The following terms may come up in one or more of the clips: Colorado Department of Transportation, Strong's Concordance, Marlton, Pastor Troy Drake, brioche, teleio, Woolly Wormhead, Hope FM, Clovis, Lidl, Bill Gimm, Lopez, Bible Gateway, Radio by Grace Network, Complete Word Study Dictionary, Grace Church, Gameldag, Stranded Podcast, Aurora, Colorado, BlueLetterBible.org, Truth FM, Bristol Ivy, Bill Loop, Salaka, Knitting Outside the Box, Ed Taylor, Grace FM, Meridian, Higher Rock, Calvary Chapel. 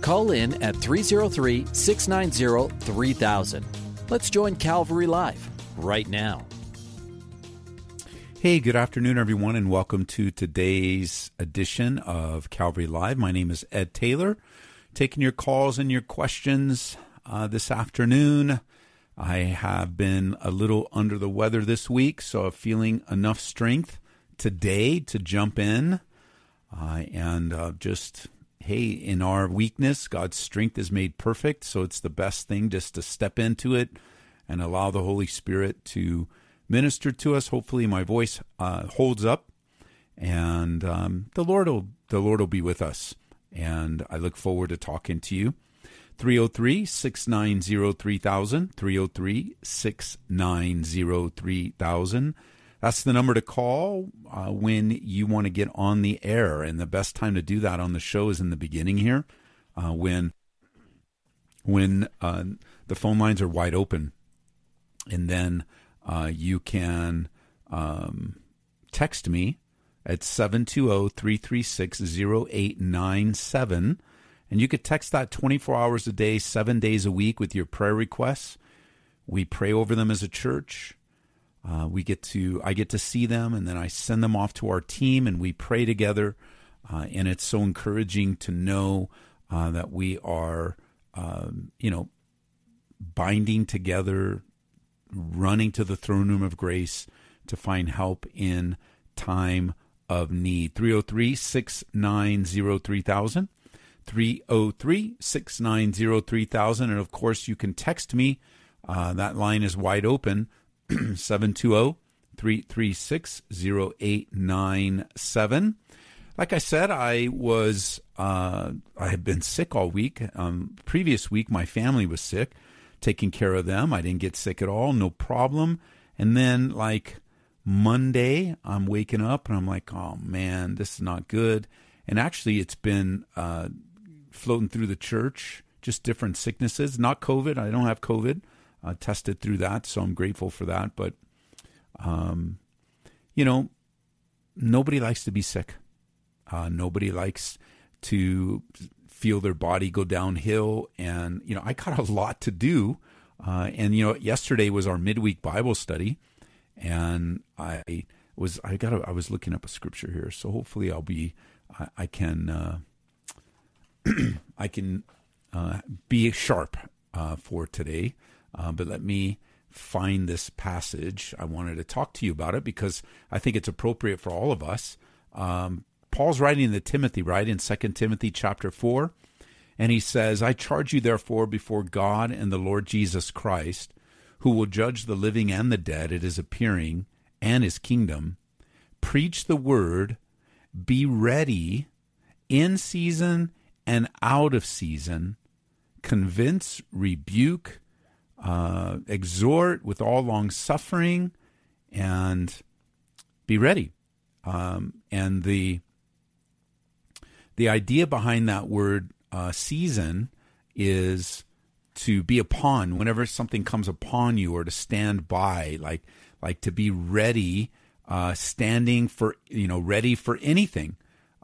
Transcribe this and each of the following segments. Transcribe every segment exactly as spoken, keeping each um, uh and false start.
Call in at three oh three, six nine oh, three thousand. Let's join Calvary Live right now. Hey, good afternoon, everyone, and welcome to today's edition of Calvary Live. My name is Ed Taylor, taking your calls and your questions uh, this afternoon. I have been a little under the weather this week, so I'm feeling enough strength today to jump in uh, and uh, just... Hey, in our weakness, God's strength is made perfect, so it's the best thing just to step into it and allow the Holy Spirit to minister to us. Hopefully, my voice uh, holds up, and um, the Lord will the Lord will be with us. And I look forward to talking to you. three oh three, six nine oh, three thousand, three oh three, six nine oh, three thousand. That's the number to call uh, when you want to get on the air. And the best time to do that on the show is in the beginning here, uh, when when uh, the phone lines are wide open. And then uh, you can um, text me at seven two zero, three three six, zero eight nine seven. And you could text that twenty-four hours a day, seven days a week with your prayer requests. We pray over them as a church. Uh, we get to, I get to see them, and then I send them off to our team, and we pray together. Uh, and it's so encouraging to know uh, that we are, um, you know, binding together, running to the throne room of grace to find help in time of need. three oh three, six nine oh, three thousand, three oh three, six nine oh, three thousand. And of course, you can text me. Uh, that line is wide open. seven two zero, three three six, zero eight nine seven. Like I said, I was, uh, I had been sick all week. Um, previous week, my family was sick, taking care of them. I didn't get sick at all, no problem. And then like Monday, I'm waking up and I'm like, oh man, this is not good. And actually it's been uh, floating through the church, just different sicknesses, not COVID. I don't have COVID. Uh, tested through that, so I'm grateful for that. But, um, you know, nobody likes to be sick. Uh, nobody likes to feel their body go downhill. And, you know, I got a lot to do. Uh, and, you know, yesterday was our midweek Bible study. And I was, I got, a, I was looking up a scripture here. So hopefully I'll be, I, I can, uh, I can uh, be sharp uh, for today. Uh, but let me find this passage. I wanted to talk to you about it because I think it's appropriate for all of us. Um, Paul's writing to Timothy, right, in Second Timothy chapter four. And he says, I charge you therefore before God and the Lord Jesus Christ, who will judge the living and the dead at his appearing and his kingdom. Preach the word, be ready in season and out of season, convince, rebuke, Uh, exhort with all long suffering, and be ready. Um, and the the idea behind that word uh, season is to be upon. Whenever something comes upon you, or to stand by, like like to be ready, uh, standing for you know ready for anything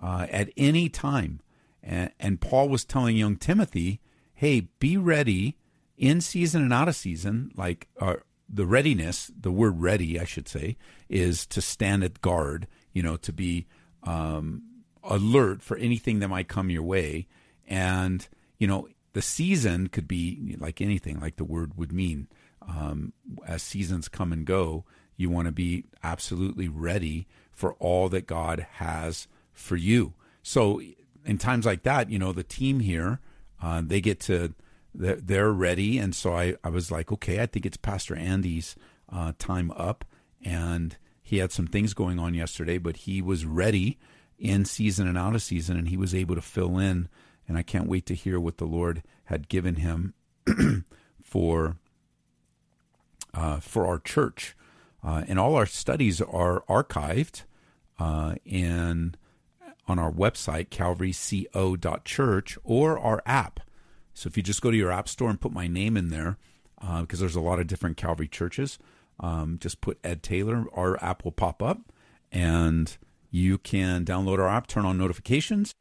uh, at any time. And, and Paul was telling young Timothy, hey, be ready. In season and out of season, like uh, the readiness, the word ready, I should say, is to stand at guard, you know, to be um, alert for anything that might come your way. And, you know, the season could be like anything, like the word would mean. Um, as seasons come and go, you want to be absolutely ready for all that God has for you. So in times like that, you know, the team here, uh, they get to... They're ready, and so I, I was like, okay, I think it's Pastor Andy's uh, time up, and he had some things going on yesterday, but he was ready in season and out of season, and he was able to fill in and I can't wait to hear what the Lord had given him for uh, for our church. Uh, and all our studies are archived uh, in on our website, calvary co dot church, or our app. So if you just go to your app store and put my name in there, uh, because there's a lot of different Calvary churches, um, just put Ed Taylor, our app will pop up, and you can download our app, turn on notifications.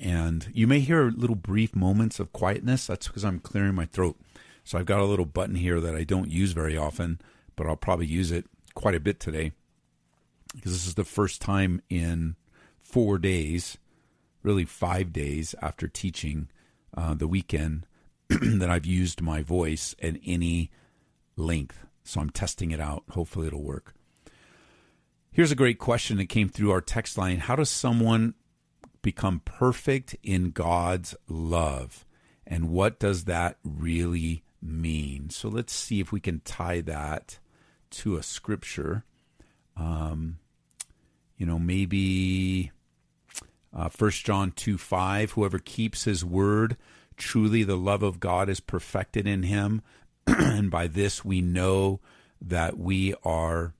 And you may hear little brief moments of quietness. That's because I'm clearing my throat. So I've got a little button here that I don't use very often, but I'll probably use it quite a bit today, because this is the first time in four days, really five days after teaching uh, the weekend that I've used my voice at any length. So I'm testing it out. Hopefully it'll work. Here's a great question that came through our text line. How does someone become perfect in God's love? And what does that really mean? So let's see if we can tie that to a scripture. Um, you know, maybe uh, First John two five, whoever keeps his word, truly the love of God is perfected in him. And by this we know that we are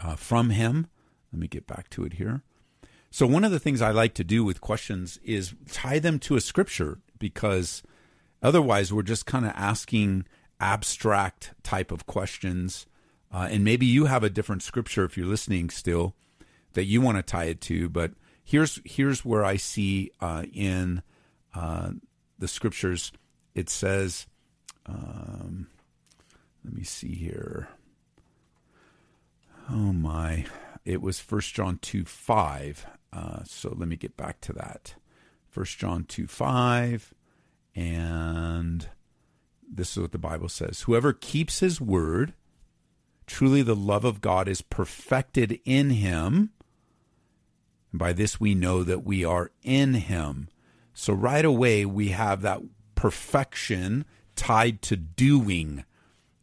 uh, from him. Let me get back to it here. So one of the things I like to do with questions is tie them to a scripture, because otherwise we're just kind of asking abstract type of questions. Uh, and maybe you have a different scripture if you're listening still that you want to tie it to. But here's here's where I see uh, in uh, the scriptures, it says, um, let me see here. Oh my, it was First John two five. Uh, so let me get back to that. First John two five, and this is what the Bible says. Whoever keeps his word, truly the love of God is perfected in him. And by this we know that we are in him. So right away we have that perfection tied to doing.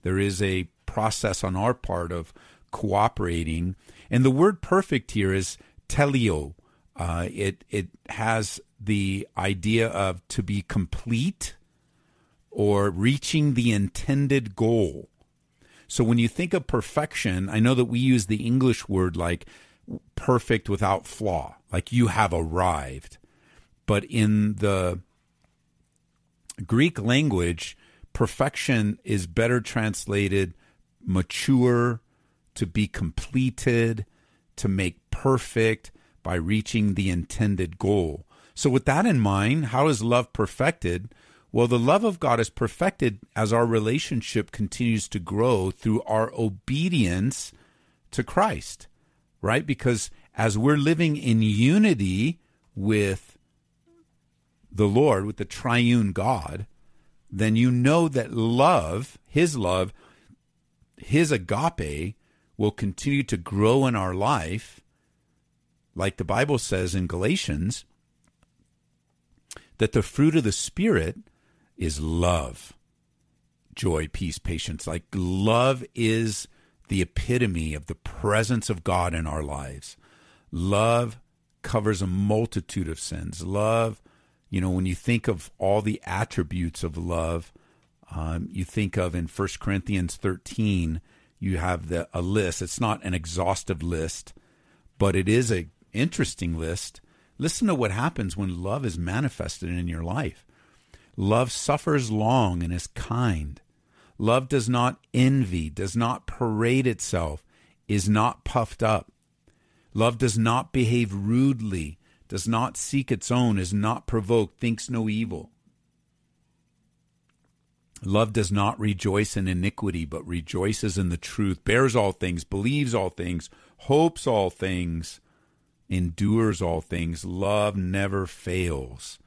There is a process on our part of cooperating. And the word perfect here is teleo. Uh, it, it has the idea of to be complete or reaching the intended goal. So when you think of perfection, I know that we use the English word like perfect without flaw, like you have arrived. But in the Greek language, perfection is better translated mature, to be completed, to make perfect by reaching the intended goal. So with that in mind, how is love perfected? Well, the love of God is perfected as our relationship continues to grow through our obedience to Christ, right? Because as we're living in unity with the Lord, with the triune God, then you know that love, his love, his agape will continue to grow in our life, like the Bible says in Galatians, that the fruit of the Spirit is love, joy, peace, patience. Like love is the epitome of the presence of God in our lives. Love covers a multitude of sins. Love, you know, when you think of all the attributes of love, um, you think of in First Corinthians thirteen, you have the, a list. It's not an exhaustive list, but it is an interesting list. Listen to what happens when love is manifested in your life. Love suffers long and is kind. Love does not envy, does not parade itself, is not puffed up. Love does not behave rudely, does not seek its own, is not provoked, thinks no evil. Love does not rejoice in iniquity, but rejoices in the truth, bears all things, believes all things, hopes all things, endures all things. Love never fails.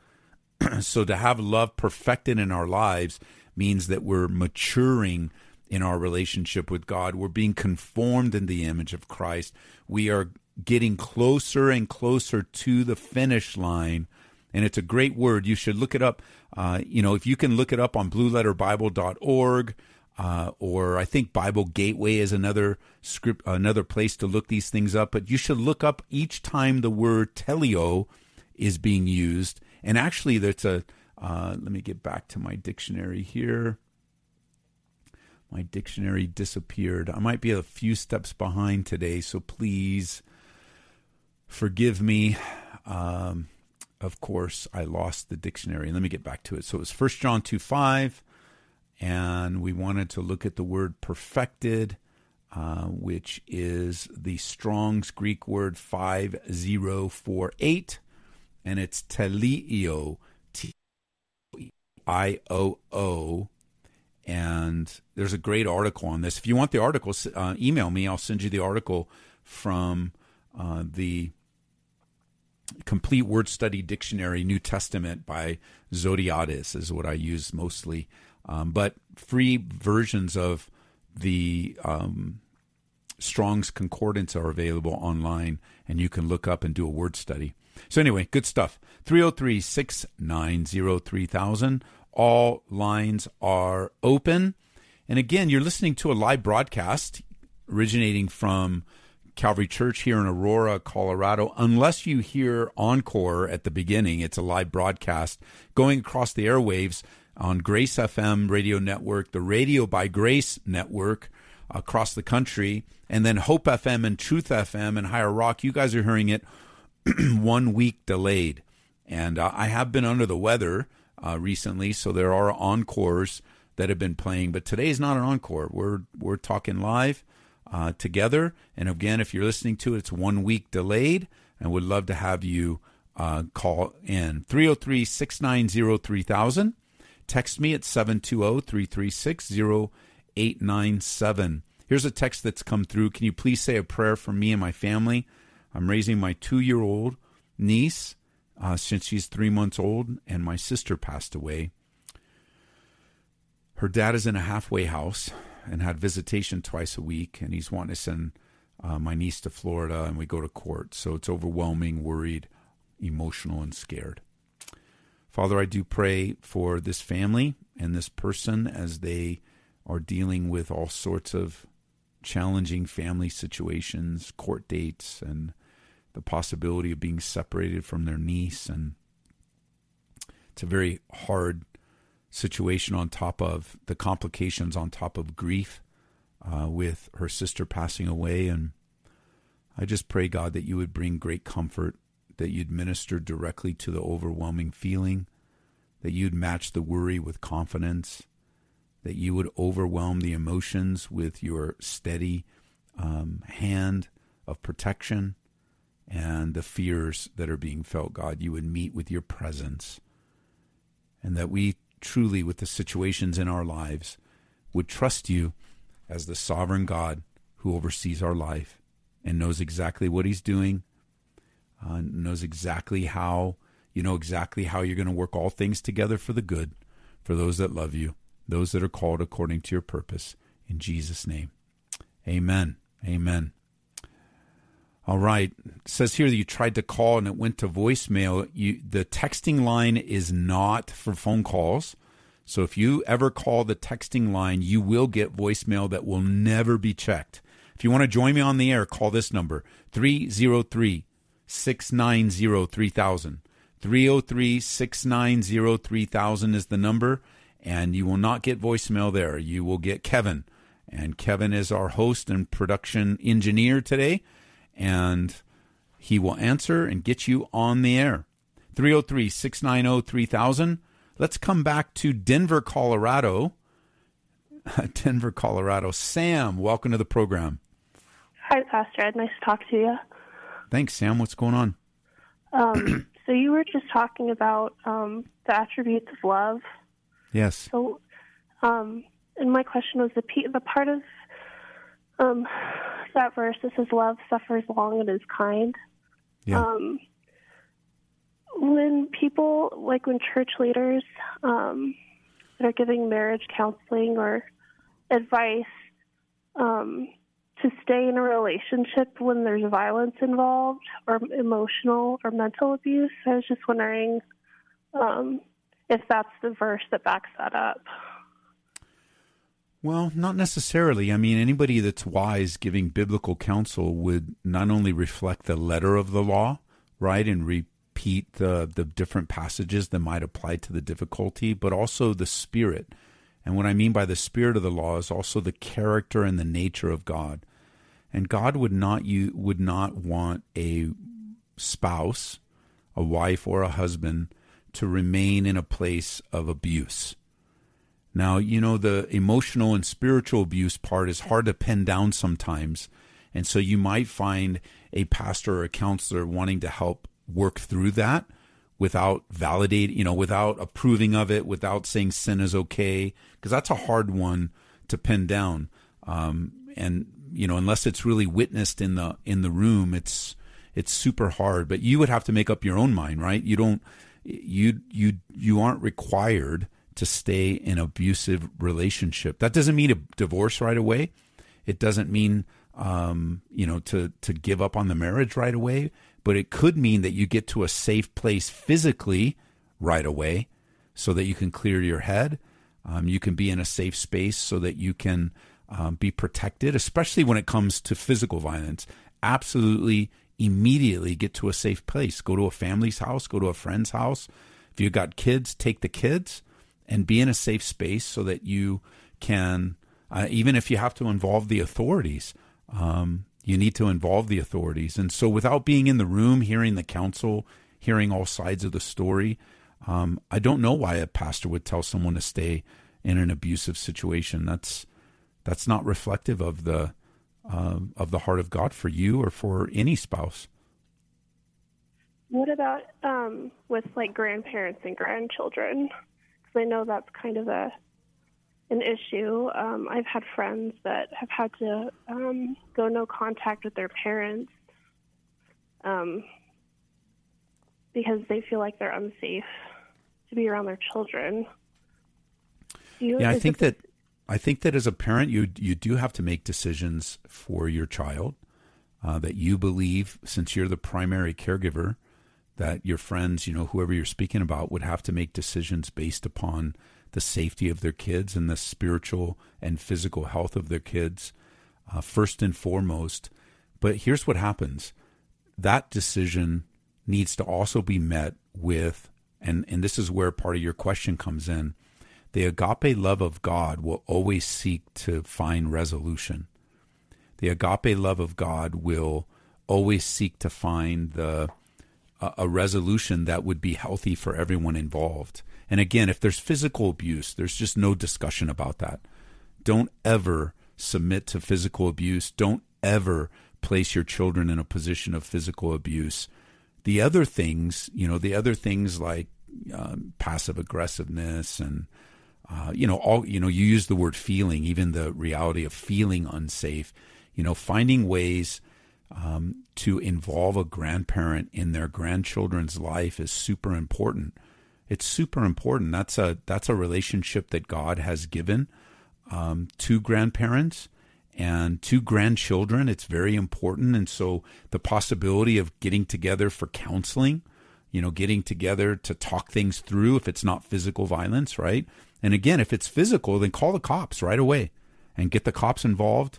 So to have love perfected in our lives means that we're maturing in our relationship with God. We're being conformed in the image of Christ. We are getting closer and closer to the finish line. And it's a great word. You should look it up. Uh, you know, if you can look it up on Blue Letter Bible dot org, Uh, or I think Bible Gateway is another script, another place to look these things up. But you should look up each time the word teleo is being used. And actually, there's a, uh, let me get back to my dictionary here. My dictionary disappeared. I might be a few steps behind today, so please forgive me. Um, of course, I lost the dictionary. Let me get back to it. So it was First John two five. And we wanted to look at the word perfected, uh, which is the Strong's Greek word five zero four eight. And it's teleio, T I O O. And there's a great article on this. If you want the article, uh, email me. I'll send you the article from uh, the Complete Word Study Dictionary, New Testament by Zodiades is what I use mostly. Um, but free versions of the um, Strong's Concordance are available online, and you can look up and do a word study. So anyway, good stuff. three oh three, six nine zero, three thousand. All lines are open. And again, you're listening to a live broadcast originating from Calvary Church here in Aurora, Colorado. Unless you hear Encore at the beginning, it's a live broadcast going across the airwaves on Grace F M radio network, the Radio by Grace Network across the country, and then Hope F M and Truth F M and Higher Rock. You guys are hearing it one week delayed. And uh, I have been under the weather uh, recently, so there are encores that have been playing. But today's not an encore. We're we're talking live uh, together. And again, if you're listening to it, it's one week delayed, and would love to have you uh, call in. three oh three, six nine zero, three thousand. Text me at seven two zero, three three six, zero eight nine seven. Here's a text that's come through. Can you please say a prayer for me and my family? I'm raising my two-year-old niece uh, since she's three months old, and my sister passed away. Her dad is in a halfway house and had visitation twice a week, and he's wanting to send uh, my niece to Florida, and we go to court. So it's overwhelming, worried, emotional, and scared. Father, I do pray for this family and this person as they are dealing with all sorts of challenging family situations, court dates, and the possibility of being separated from their niece. And it's a very hard situation on top of the complications on top of grief uh, with her sister passing away. And I just pray, God, that you would bring great comfort, that you'd minister directly to the overwhelming feeling, that you'd match the worry with confidence, that you would overwhelm the emotions with your steady um, hand of protection, and the fears that are being felt, God, you would meet with your presence, and that we truly, with the situations in our lives, would trust you as the sovereign God who oversees our life and knows exactly what he's doing, Uh, knows exactly how, you know exactly how you're going to work all things together for the good, for those that love you, those that are called according to your purpose. In Jesus' name, amen. Amen. All right. It says here that you tried to call and it went to voicemail. You, the texting line is not for phone calls. So if you ever call the texting line, you will get voicemail that will never be checked. If you want to join me on the air, call this number, three oh three, six nine zero, three thousand. three oh three, six nine zero, three thousand is the number, and you will not get voicemail there. You will get Kevin, and Kevin is our host and production engineer today, and he will answer and get you on the air. three oh three, six nine zero, three thousand. Let's come back to Denver, Colorado. Denver, Colorado. Sam, welcome to the program. Hi, Pastor Ed. Nice to talk to you. Thanks, Sam. What's going on? Um, so you were just talking about um, the attributes of love. Yes. So, um, and my question was the the part of um, that verse that says love suffers long and is kind. Yeah. Um, when people, like when church leaders um, that are giving marriage counseling or advice, um to stay in a relationship when there's violence involved or emotional or mental abuse. I was just wondering um, if that's the verse that backs that up. Well, not necessarily. I mean, anybody that's wise giving biblical counsel would not only reflect the letter of the law, right, and repeat the, the different passages that might apply to the difficulty, but also the spirit. And what I mean by the spirit of the law is also the character and the nature of God. And God would not you would not want a spouse, a wife or a husband, to remain in a place of abuse. Now, you know, the emotional and spiritual abuse part is hard to pin down sometimes. And so you might find a pastor or a counselor wanting to help work through that without validating, you know, without approving of it, without saying sin is okay, because that's a hard one to pin down. Um, and, you know, unless it's really witnessed in the in the room, it's it's super hard. But you would have to make up your own mind, right? You don't you you you aren't required to stay in abusive relationship. That doesn't mean a divorce right away. It doesn't mean, um, you know, to, to give up on the marriage right away, but it could mean that you get to a safe place physically right away so that you can clear your head. Um, you can be in a safe space so that you can um, be protected, especially when it comes to physical violence. Absolutely immediately get to a safe place. Go to a family's house, go to a friend's house. If you've got kids, take the kids. And be in a safe space so that you can, uh, even if you have to involve the authorities, um, you need to involve the authorities. And so without being in the room, hearing the counsel, hearing all sides of the story, um, I don't know why a pastor would tell someone to stay in an abusive situation. That's that's not reflective of the uh, of the heart of God for you or for any spouse. What about um, with like grandparents and grandchildren? I know that's kind of a an issue. Um, I've had friends that have had to um, go no contact with their parents um, because they feel like they're unsafe to be around their children. You, yeah, I think that I think that as a parent, you you do have to make decisions for your child uh, that you believe, since you're the primary caregiver, that your friends, you know, whoever you're speaking about would have to make decisions based upon the safety of their kids and the spiritual and physical health of their kids, uh, first and foremost. But here's what happens. That decision needs to also be met with, and, and this is where part of your question comes in, the agape love of God will always seek to find resolution. The agape love of God will always seek to find the a resolution that would be healthy for everyone involved. And again, if there's physical abuse, there's just no discussion about that. Don't ever submit to physical abuse. Don't ever place your children in a position of physical abuse. The other things, you know, the other things like um, passive aggressiveness and, uh, you know, all, you know, you use the word feeling, even the reality of feeling unsafe, you know, finding ways Um, to involve a grandparent in their grandchildren's life is super important. It's super important. That's a that's a relationship that God has given um, to grandparents and to grandchildren. It's very important. And so the possibility of getting together for counseling, you know, getting together to talk things through if it's not physical violence, right? And again, if it's physical, then call the cops right away and get the cops involved.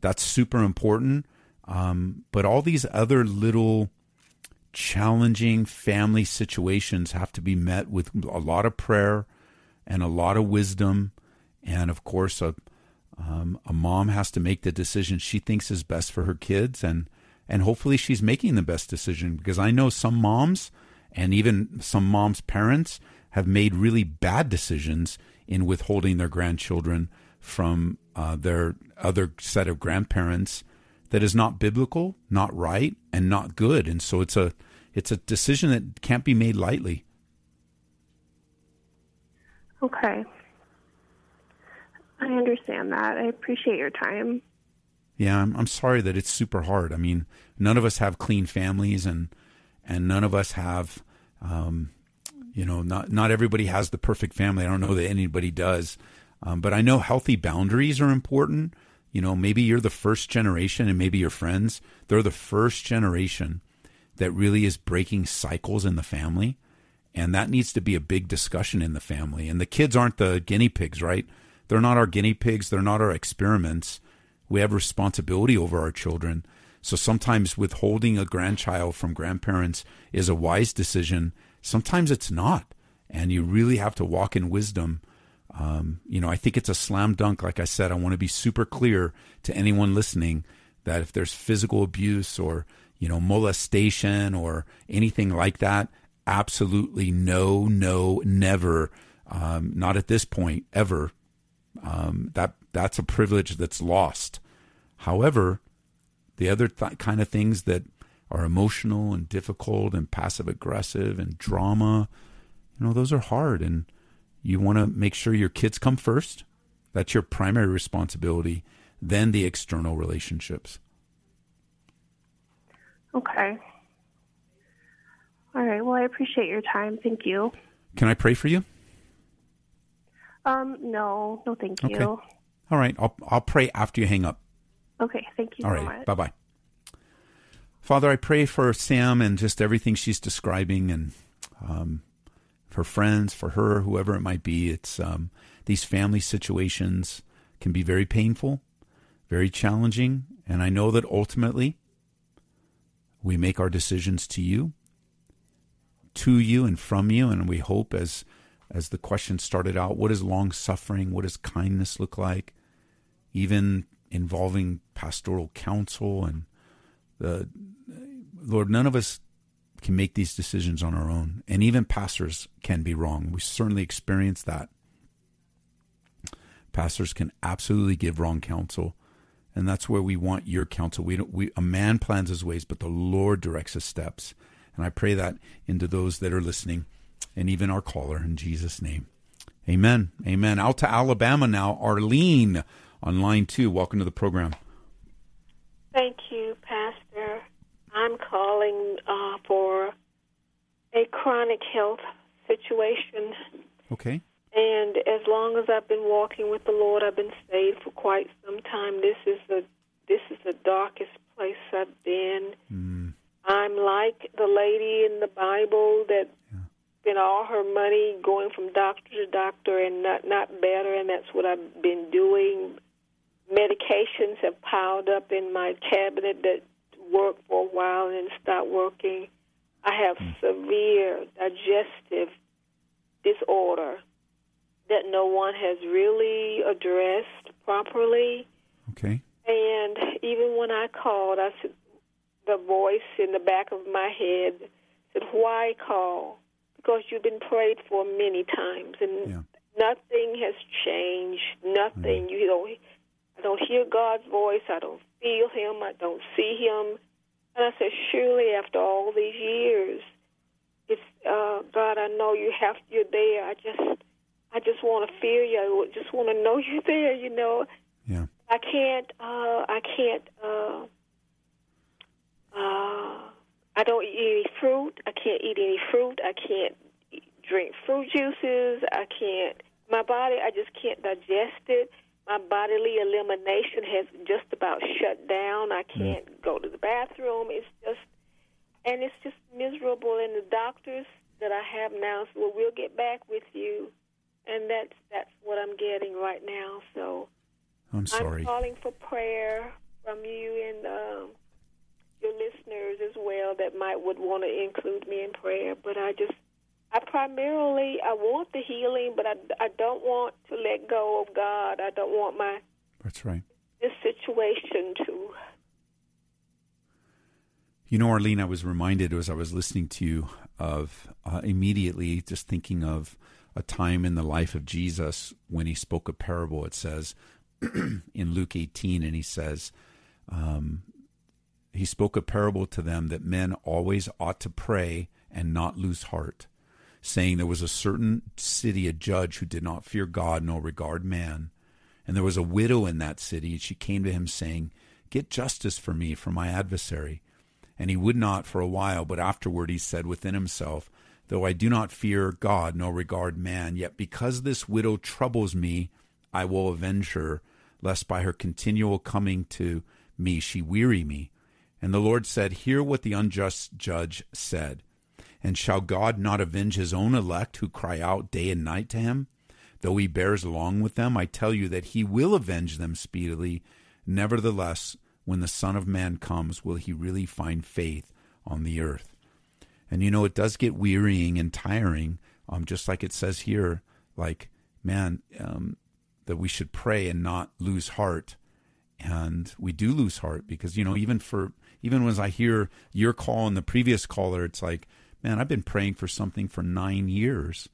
That's super important. Um, but all these other little challenging family situations have to be met with a lot of prayer and a lot of wisdom. And of course, a, um, a mom has to make the decision she thinks is best for her kids. And, and hopefully she's making the best decision, because I know some moms and even some moms' parents have made really bad decisions in withholding their grandchildren from uh, their other set of grandparents. That is not biblical, not right, and not good. And so it's a it's a decision that can't be made lightly. Okay. I understand that. I appreciate your time. Yeah, I'm, I'm sorry that it's super hard. I mean, none of us have clean families, and and none of us have, um, you know, not, not everybody has the perfect family. I don't know that anybody does. Um, but I know healthy boundaries are important. You know, maybe you're the first generation, and maybe your friends, they're the first generation that really is breaking cycles in the family. And that needs to be a big discussion in the family. And the kids aren't the guinea pigs, right? They're not our guinea pigs. They're not our experiments. We have responsibility over our children. So sometimes withholding a grandchild from grandparents is a wise decision. Sometimes it's not. And you really have to walk in wisdom. Um, you know, I think it's a slam dunk. Like I said, I want to be super clear to anyone listening that if there's physical abuse or, you know, molestation or anything like that, absolutely no, no, never. Um, not at this point, ever. Um, that that's a privilege that's lost. However, the other th- kind of things that are emotional and difficult and passive aggressive and drama, you know, those are hard, and you want to make sure your kids come first. That's your primary responsibility, then the external relationships. Okay. All right. Well, I appreciate your time. Thank you. Can I pray for you? Um, no, no, thank you. Okay. All right. I'll, I'll pray after you hang up. Okay. Thank you so much. All right. Bye-bye. Father, I pray for Sam and just everything she's describing, and um, for friends, for her, whoever it might be. It's um, these family situations can be very painful, very challenging. And I know that ultimately we make our decisions to you, to you and from you. And we hope, as As the question started out, what does long-suffering, what does kindness look like? Even involving pastoral counsel and the Lord, none of us can make these decisions on our own. And even pastors can be wrong. We certainly experience that. Pastors can absolutely give wrong counsel. And that's where we want your counsel. We don't, we, a man plans his ways, but the Lord directs his steps. And I pray that into those that are listening, and even our caller, in Jesus' name. Amen. Amen. Out to Alabama now. Arlene on line two. Welcome to the program. Thank you, Pastor. I'm calling uh, for a chronic health situation. Okay. And as long as I've been walking with the Lord, I've been saved for quite some time. This is the this is the darkest place I've been. Mm. I'm like the lady in the Bible that spent all her money going from doctor to doctor and not, not better, and that's what I've been doing. Medications have piled up in my cabinet that worked for a while and stopped working. I have mm. severe digestive disorder that no one has really addressed properly. Okay. And even when I called, I said, the voice in the back of my head said, "Why call?" Because you've been prayed for many times, and yeah. nothing has changed. Nothing. Mm. You don't. I don't hear God's voice. I don't feel Him. I don't see Him. And I said, surely after all these years, it's uh, God. I know you have. You're there. I just, I just want to feel you. I just want to know you're there. You know. Yeah. I can't. Uh, I can't. Uh, uh, I don't eat any fruit. I can't eat any fruit. I can't drink fruit juices. I can't. My body, I just can't digest it. My bodily elimination has just about shut down. I can't yeah. go to the bathroom. It's just, and it's just miserable. And the doctors that I have now said, well, we'll get back with you. And that's, that's what I'm getting right now. So I'm sorry. I'm calling for prayer from you and, um, your listeners as well that might would want to include me in prayer. But I just, I primarily, I want the healing, but I, I don't want to let go of God. I don't want my, that's right, this situation to. You know, Arlene, I was reminded as I was listening to you of uh, immediately just thinking of a time in the life of Jesus when he spoke a parable. It says in Luke eighteen, and he says, um, he spoke a parable to them that men always ought to pray and not lose heart, saying there was a certain city, a judge who did not fear God nor regard man. And there was a widow in that city, and she came to him saying, "Get justice for me from my adversary." And he would not for a while, but afterward he said within himself, "Though I do not fear God nor regard man, yet because this widow troubles me, I will avenge her, lest by her continual coming to me she weary me." And the Lord said, "Hear what the unjust judge said. And shall God not avenge his own elect who cry out day and night to him? Though he bears along with them, I tell you that he will avenge them speedily. Nevertheless, when the Son of Man comes, will he really find faith on the earth? And, you know, it does get wearying and tiring, um, just like it says here, like, man, um, that we should pray and not lose heart. And we do lose heart because, you know, even for, even when I hear your call and the previous caller, it's like, man, I've been praying for something for nine years.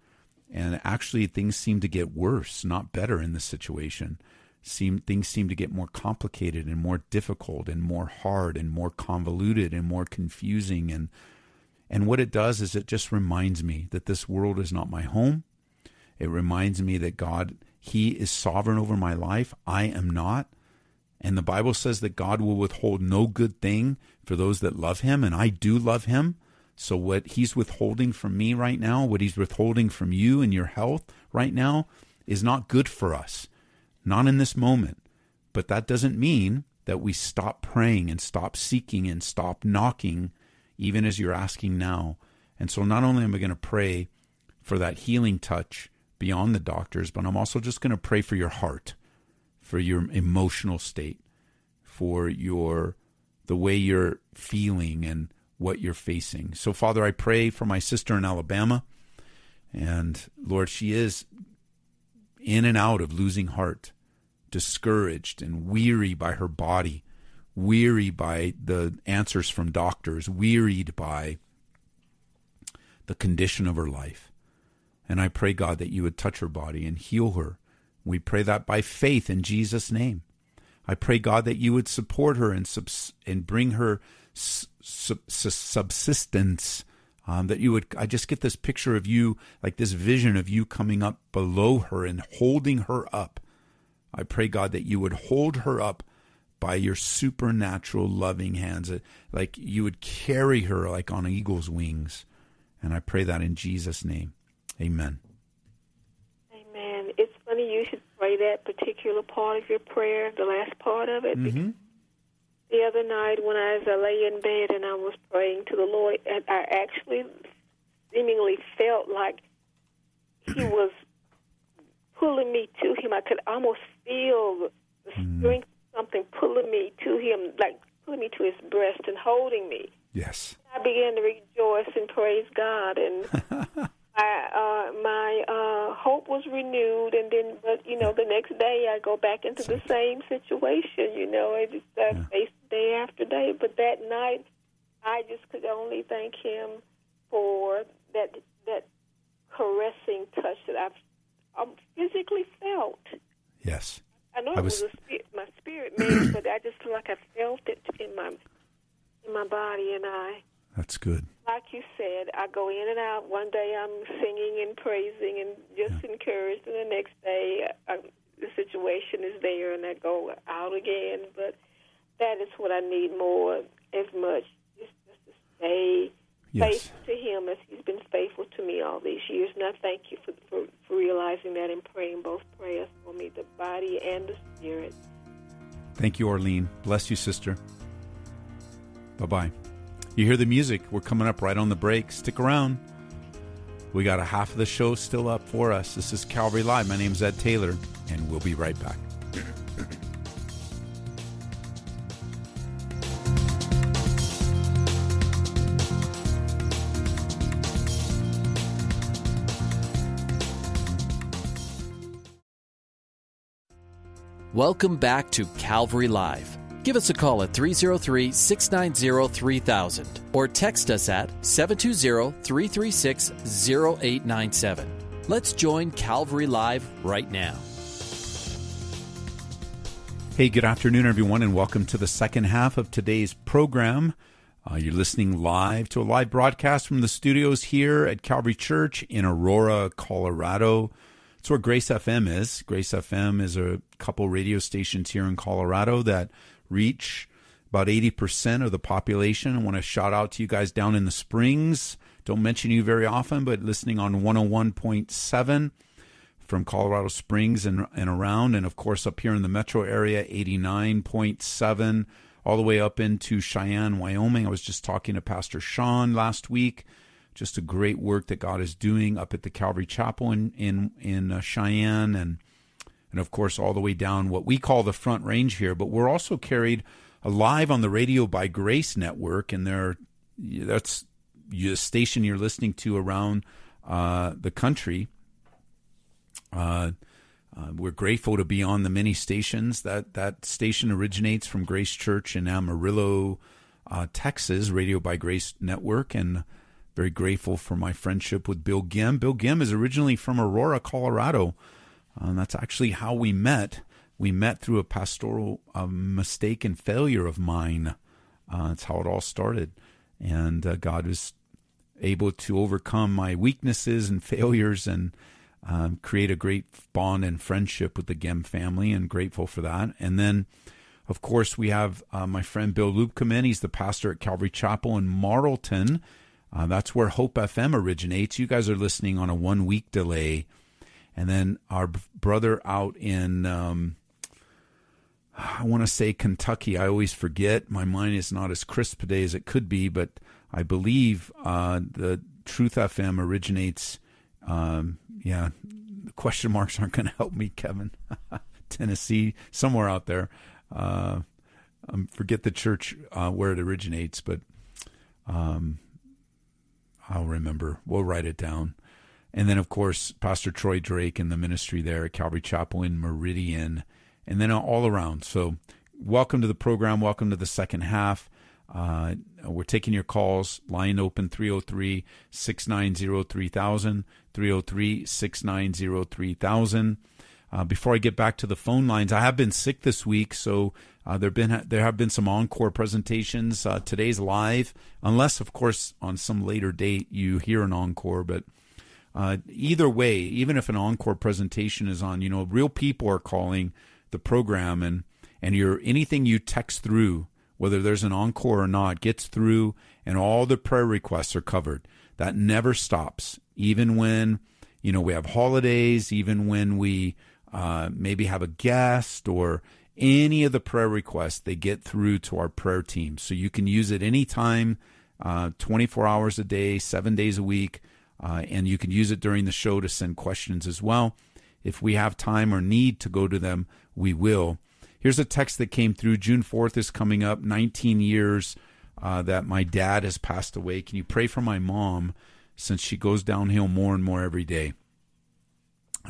And actually things seem to get worse, not better in this situation. Seem, things seem to get more complicated and more difficult and more hard and more convoluted and more confusing. And, and what it does is it just reminds me that this world is not my home. It reminds me that God, he is sovereign over my life. I am not. And the Bible says that God will withhold no good thing for those that love him, and I do love him. So what he's withholding from me right now, what he's withholding from you and your health right now is not good for us, not in this moment. But that doesn't mean that we stop praying and stop seeking and stop knocking, even as you're asking now. And so not only am I going to pray for that healing touch beyond the doctors, but I'm also just going to pray for your heart, for your emotional state, for your the way you're feeling and what you're facing. So, Father, I pray for my sister in Alabama. And, Lord, she is in and out of losing heart, discouraged and weary by her body, weary by the answers from doctors, wearied by the condition of her life. And I pray, God, that you would touch her body and heal her. We pray that by faith in Jesus' name. I pray, God, that you would support her and subs- and bring her subsistence, um, that you would, I just get this picture of you, like this vision of you coming up below her and holding her up. I pray, God, that you would hold her up by your supernatural loving hands, like you would carry her like on eagle's wings. And I pray that in Jesus' name. Amen. Amen. It's funny you should pray that particular part of your prayer, the last part of it, mm-hmm. because the other night when I, as I lay in bed and I was praying to the Lord, and I actually seemingly felt like he was pulling me to him. I could almost feel the strength of something pulling me to him, like pulling me to his breast and holding me. Yes. I began to rejoice and praise God, and I, uh, my uh, hope was renewed, and then, but you know, the next day I go back into the same situation. You know, I just uh, faced day after day. But that night, I just could only thank Him for that that caressing touch that I've um, physically felt. Yes, I know I was... it was a spirit, my spirit man, but I just feel like I felt it in my in my body, and I. That's good. Like you said, I go in and out. One day I'm singing and praising and just yeah. encouraged, and the next day I, the situation is there, and I go out again. But that is what I need more as much, just, just to stay yes. faithful to Him as He's been faithful to me all these years. And I thank you for, for, for realizing that and praying both prayers for me, the body and the spirit. Thank you, Arlene. Bless you, sister. Bye-bye. You hear the music. We're coming up right on the break. Stick around. We got a half of the show still up for us. This is Calvary Live. My name is Ed Taylor, and we'll be right back. Welcome back to Calvary Live. Give us a call at three oh three, six nine oh, three thousand or text us at seven two zero, three three six, zero eight nine seven. Let's join Calvary Live right now. Hey, good afternoon, everyone, and welcome to the second half of today's program. Uh, you're listening live to a live broadcast from the studios here at Calvary Church in Aurora, Colorado. It's where Grace F M is. Grace F M is a couple radio stations here in Colorado that reach about eighty percent of the population. I want to shout out to you guys down in the Springs. Don't mention you very often, but listening on one oh one point seven from Colorado Springs and, and around. And of course, up here in the metro area, eighty-nine point seven, all the way up into Cheyenne, Wyoming. I was just talking to Pastor Sean last week, just a great work that God is doing up at the Calvary Chapel in in, in uh, Cheyenne, and and of course all the way down what we call the Front Range here. But we're also carried live on the Radio by Grace Network, and there that's the station you're listening to around uh, the country. Uh, uh, we're grateful to be on the many stations. That that station originates from Grace Church in Amarillo, uh, Texas, Radio by Grace Network, and very grateful for my friendship with Bill Gimm. Bill Gimm is originally from Aurora, Colorado, and um, that's actually how we met. We met through a pastoral uh, mistake and failure of mine. Uh, that's how it all started, and uh, God was able to overcome my weaknesses and failures and Um, create a great bond and friendship with the Gimm family, and grateful for that. And then, of course, we have uh, my friend Bill Loop come in. He's the pastor at Calvary Chapel in Marlton. Uh, that's where Hope F M originates. You guys are listening on a one-week delay. And then our brother out in, um, I want to say Kentucky. I always forget. My mind is not as crisp today as it could be, but I believe uh, the Truth F M originates... Um, Yeah, the question marks aren't going to help me, Kevin. Tennessee, somewhere out there. Uh, um, forget the church uh, where it originates, but um, I'll remember. We'll write it down. And then, of course, Pastor Troy Drake and the ministry there at Calvary Chapel in Meridian, and then all around. So welcome to the program. Welcome to the second half. Uh, we're taking your calls. Line open three oh three, six nine zero, three thousand, three oh three, six nine zero, three thousand. Uh, before I get back to the phone lines, I have been sick this week, so uh, there been there have been some encore presentations. Uh, today's live, unless, of course, on some later date you hear an encore. But uh, either way, even if an encore presentation is on, you know, real people are calling the program, and, and your anything you text through, whether there's an encore or not, gets through, and all the prayer requests are covered. That never stops, even when, you know, we have holidays, even when we uh, maybe have a guest or any of the prayer requests, they get through to our prayer team. So you can use it anytime, uh, twenty-four hours a day, seven days a week, uh, and you can use it during the show to send questions as well. If we have time or need to go to them, we will. Here's a text that came through. June fourth is coming up, nineteen years uh, that my dad has passed away. Can you pray for my mom since she goes downhill more and more every day?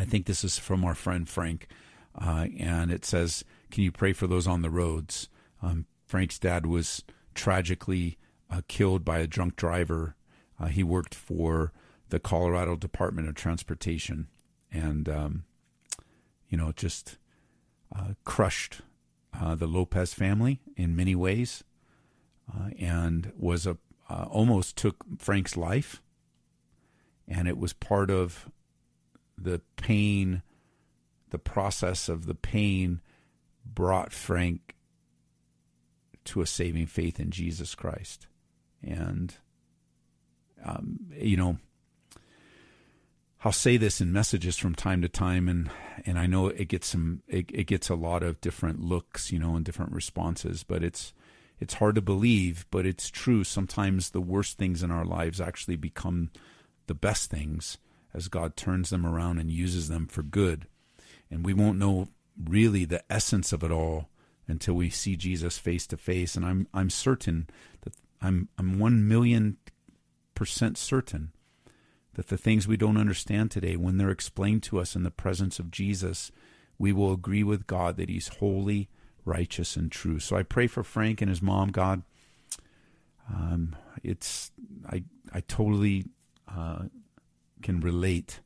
I think this is from our friend Frank, uh, and it says, can you pray for those on the roads? Um, Frank's dad was tragically uh, killed by a drunk driver. Uh, he worked for the Colorado Department of Transportation, and, um, you know, just... Uh, crushed uh, the Lopez family in many ways, uh, and was a uh, almost took Frank's life, and it was part of the pain. The process of the pain brought Frank to a saving faith in Jesus Christ, and um, you know. I'll say this in messages from time to time, and, and I know it gets some it, it gets a lot of different looks, you know, and different responses, but it's it's hard to believe, but it's true. Sometimes the worst things in our lives actually become the best things as God turns them around and uses them for good. And we won't know really the essence of it all until we see Jesus face to face. And I'm I'm certain that I'm I'm one million percent certain that the things we don't understand today, when they're explained to us in the presence of Jesus, we will agree with God that he's holy, righteous, and true. So I pray for Frank and his mom, God. Um, it's I I totally uh, can relate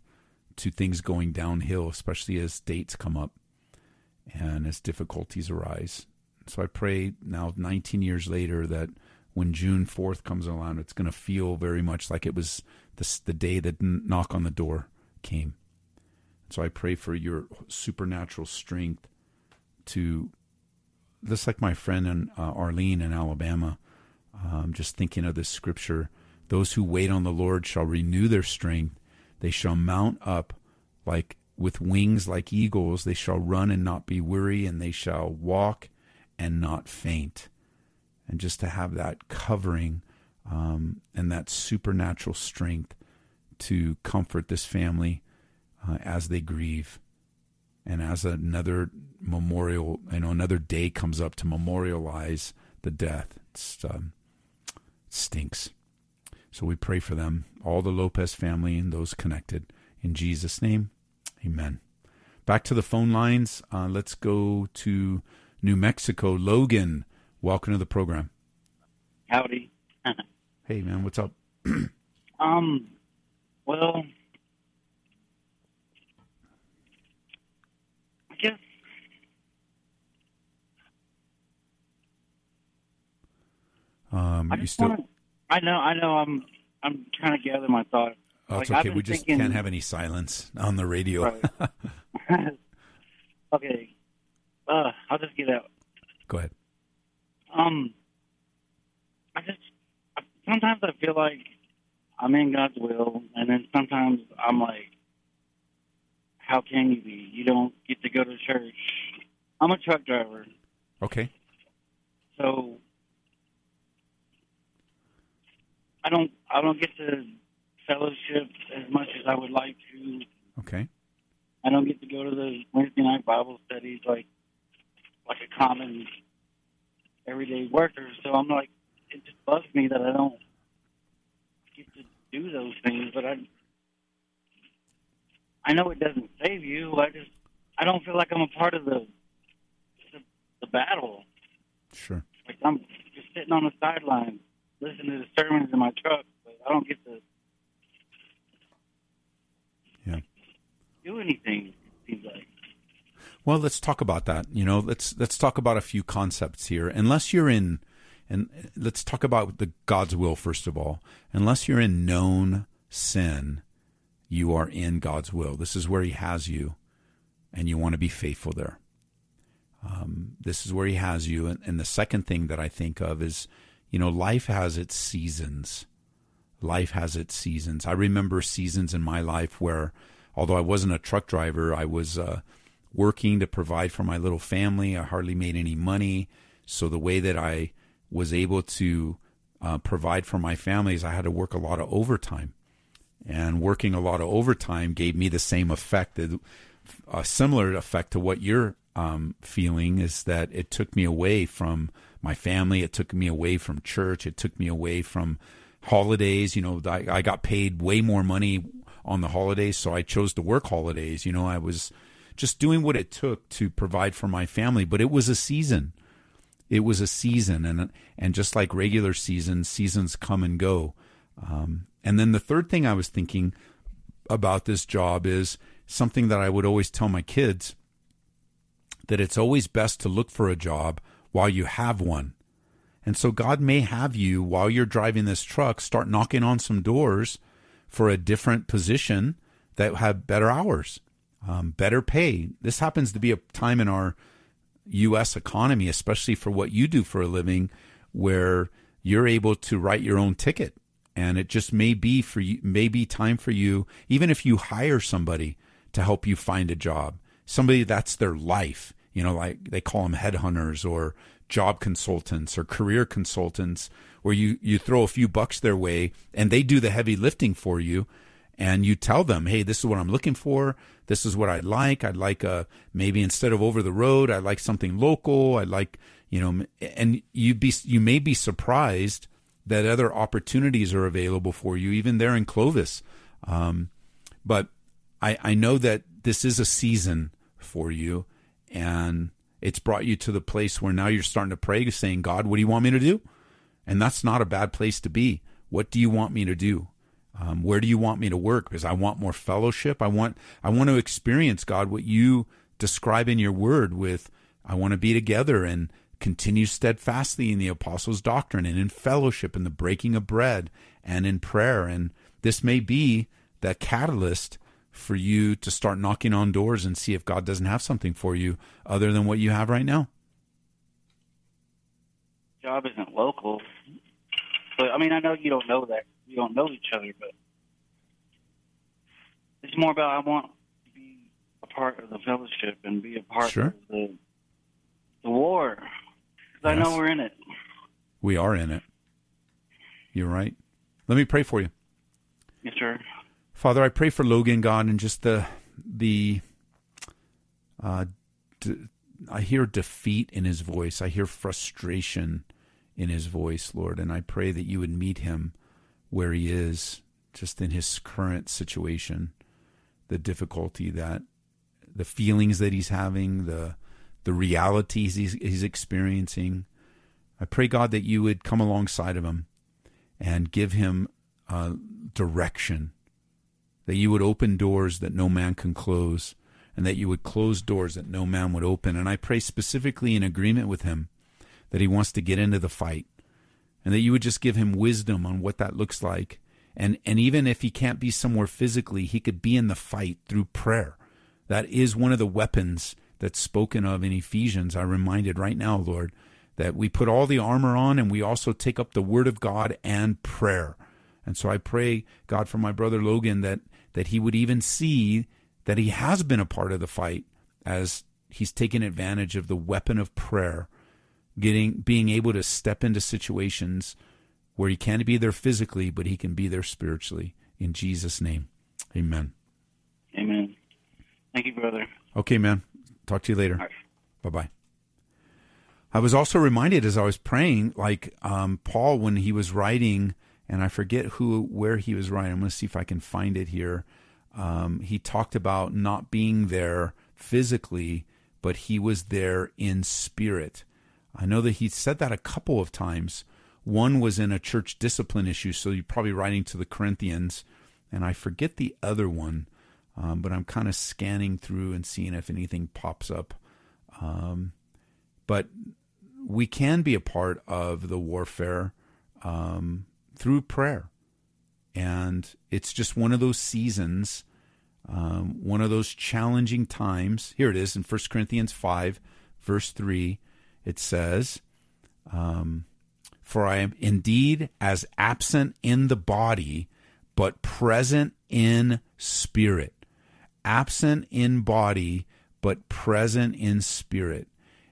to things going downhill, especially as dates come up and as difficulties arise. So I pray now, nineteen years later, that when June fourth comes around, it's going to feel very much like it was the day that knock on the door came. So I pray for your supernatural strength to, just like my friend in, uh, Arlene in Alabama, um, just thinking of this scripture, those who wait on the Lord shall renew their strength. They shall mount up like with wings like eagles. They shall run and not be weary, and they shall walk and not faint. And just to have that covering um, and that supernatural strength to comfort this family uh, as they grieve. And as another memorial, you know, another day comes up to memorialize the death, it's, um, it stinks. So we pray for them, all the Lopez family and those connected. In Jesus' name, amen. Back to the phone lines. Uh, let's go to New Mexico. Logan, welcome to the program. Howdy. Hey, man, what's up? um, well... Um, I you still... wanna, I know, I know. I'm, I'm trying to gather my thoughts. Oh, it's like, okay. We just thinking... can't have any silence on the radio. Right. Okay, uh, I'll just get out. Go ahead. Um, I just sometimes I feel like I'm in God's will, and then sometimes I'm like, "How can you be? You don't get to go to church." I'm a truck driver. Okay. So. I don't. I don't get to fellowship as much as I would like to. Okay. I don't get to go to the Wednesday night Bible studies like like a common everyday worker. So I'm like, it just bugs me that I don't get to do those things. But I, I know it doesn't save you. I just, I don't feel like I'm a part of the the, the battle. Sure. Like I'm just sitting on the sidelines. Listen to the sermons in my truck, but I don't get to yeah. do anything, it seems like. Well, let's talk about that. You know, let's let's talk about a few concepts here. Unless you're in, and let's talk about the God's will first of all. Unless you're in known sin, you are in God's will. This is where He has you, and you want to be faithful there. Um, this is where He has you, and, and the second thing that I think of is, you know, life has its seasons. Life has its seasons. I remember seasons in my life where, although I wasn't a truck driver, I was uh, working to provide for my little family. I hardly made any money. So the way that I was able to uh, provide for my family is I had to work a lot of overtime. And working a lot of overtime gave me the same effect, a similar effect to what you're um, feeling, is that it took me away from my family. It took me away from church. It took me away from holidays. You know, I, I got paid way more money on the holidays, so I chose to work holidays. You know, I was just doing what it took to provide for my family, but it was a season. It was a season, and and just like regular seasons, seasons come and go. Um, and then the third thing I was thinking about this job is something that I would always tell my kids, that it's always best to look for a job while you have one. And so God may have you, while you're driving this truck, start knocking on some doors for a different position that have better hours, um, better pay. This happens to be a time in our U S economy, especially for what you do for a living, where you're able to write your own ticket. And it just may be for you, may be time for you, even if you hire somebody to help you find a job, somebody that's their life. You know, like they call them headhunters or job consultants or career consultants, where you, you throw a few bucks their way and they do the heavy lifting for you. And you tell them, hey, this is what I'm looking for. This is what I like. I'd like a, maybe instead of over the road, I like something local. I like, you know, and you'd be, you may be surprised that other opportunities are available for you, even there in Clovis. Um, but I, I know that this is a season for you. And it's brought you to the place where now you're starting to pray, saying, God, what do you want me to do? And that's not a bad place to be. What do you want me to do? Um, where do you want me to work? Because I want more fellowship. I want I want to experience, God, what you describe in your word with, I want to be together and continue steadfastly in the apostles' doctrine and in fellowship and the breaking of bread and in prayer. And this may be the catalyst for you to start knocking on doors and see if God doesn't have something for you other than what you have right now. Job isn't local. But I mean, I know you don't know that. You don't know each other, but it's more about I want to be a part of the fellowship and be a part sure. of the, the war. Because yes. I know we're in it. We are in it. You all right? Let me pray for you. Yes, sir. Father, I pray for Logan, God, and just the, the uh, de- I hear defeat in his voice. I hear frustration in his voice, Lord, and I pray that you would meet him where he is, just in his current situation, the difficulty that, the feelings that he's having, the the realities he's, he's experiencing. I pray, God, that you would come alongside of him and give him uh, direction, that you would open doors that no man can close, and that you would close doors that no man would open. And I pray specifically in agreement with him that he wants to get into the fight, and that you would just give him wisdom on what that looks like. And and even if he can't be somewhere physically, he could be in the fight through prayer. That is one of the weapons that's spoken of in Ephesians. I'm reminded right now, Lord, that we put all the armor on, and we also take up the Word of God and prayer. And so I pray, God, for my brother Logan, that, that he would even see that he has been a part of the fight as he's taken advantage of the weapon of prayer, getting being able to step into situations where he can't be there physically, but he can be there spiritually. In Jesus' name, amen. Amen. Thank you, brother. Okay, man. Talk to you later. Right. Bye-bye. I was also reminded as I was praying, like um, Paul, when he was writing, and I forget who, where he was writing. I'm going to see if I can find it here. Um, he talked about not being there physically, but he was there in spirit. I know that he said that a couple of times. One was in a church discipline issue, so you're probably writing to the Corinthians, and I forget the other one, um, but I'm kind of scanning through and seeing if anything pops up. Um, but we can be a part of the warfare um, through prayer, and it's just one of those seasons, um, one of those challenging times. Here it is in First Corinthians five, verse three. It says, um, for I am indeed as absent in the body, but present in spirit. Absent in body, but present in spirit.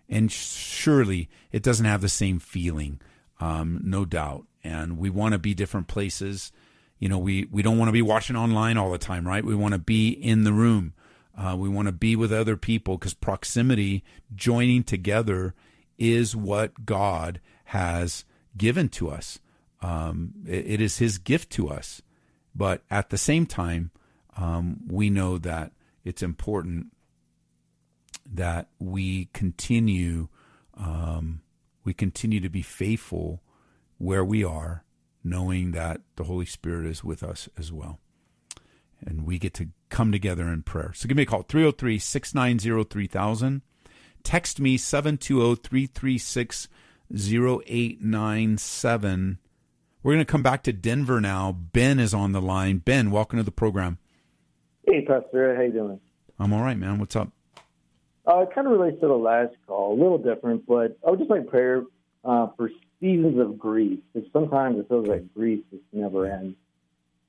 And surely it doesn't have the same feeling, um, no doubt. And we want to be different places. You know, we, we don't want to be watching online all the time, right? We want to be in the room. Uh, we want to be with other people, because proximity, joining together, is what God has given to us. Um, it, it is his gift to us. But at the same time, um, we know that it's important that we continue, um, we continue to be faithful where we are, knowing that the Holy Spirit is with us as well. And we get to come together in prayer. So give me a call, three oh three, six nine zero, three thousand. Text me seven two zero, three three six, zero eight nine seven. We're going to come back to Denver now. Ben is on the line. Ben, welcome to the program. Hey, Pastor. How you doing? I'm all right, man. What's up? Uh, it kind of relates to the last call, a little different, but I would just like prayer uh, for seasons of grief, because sometimes it feels like grief just never ends.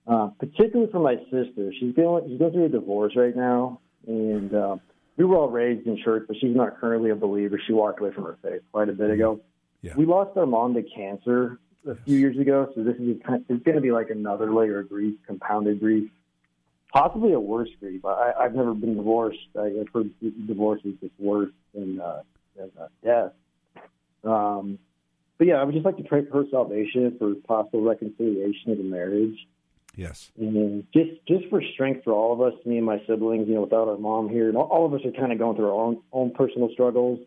Uh, particularly for my sister. She's going, she's going through a divorce right now, and uh, we were all raised in church, but she's not currently a believer. She walked away from her faith quite a bit ago. Yeah. We lost our mom to cancer a yes. few years ago, so this is kind of, it's going to be like another layer of grief, compounded grief, possibly a worse grief. I, I've never been divorced. I, I've heard divorce is just worse than, uh, than uh, death. Um, but, yeah, I would just like to pray for her salvation, for possible reconciliation of the marriage. Yes. And just just for strength for all of us, me and my siblings, you know, without our mom here, and all of us are kind of going through our own own personal struggles.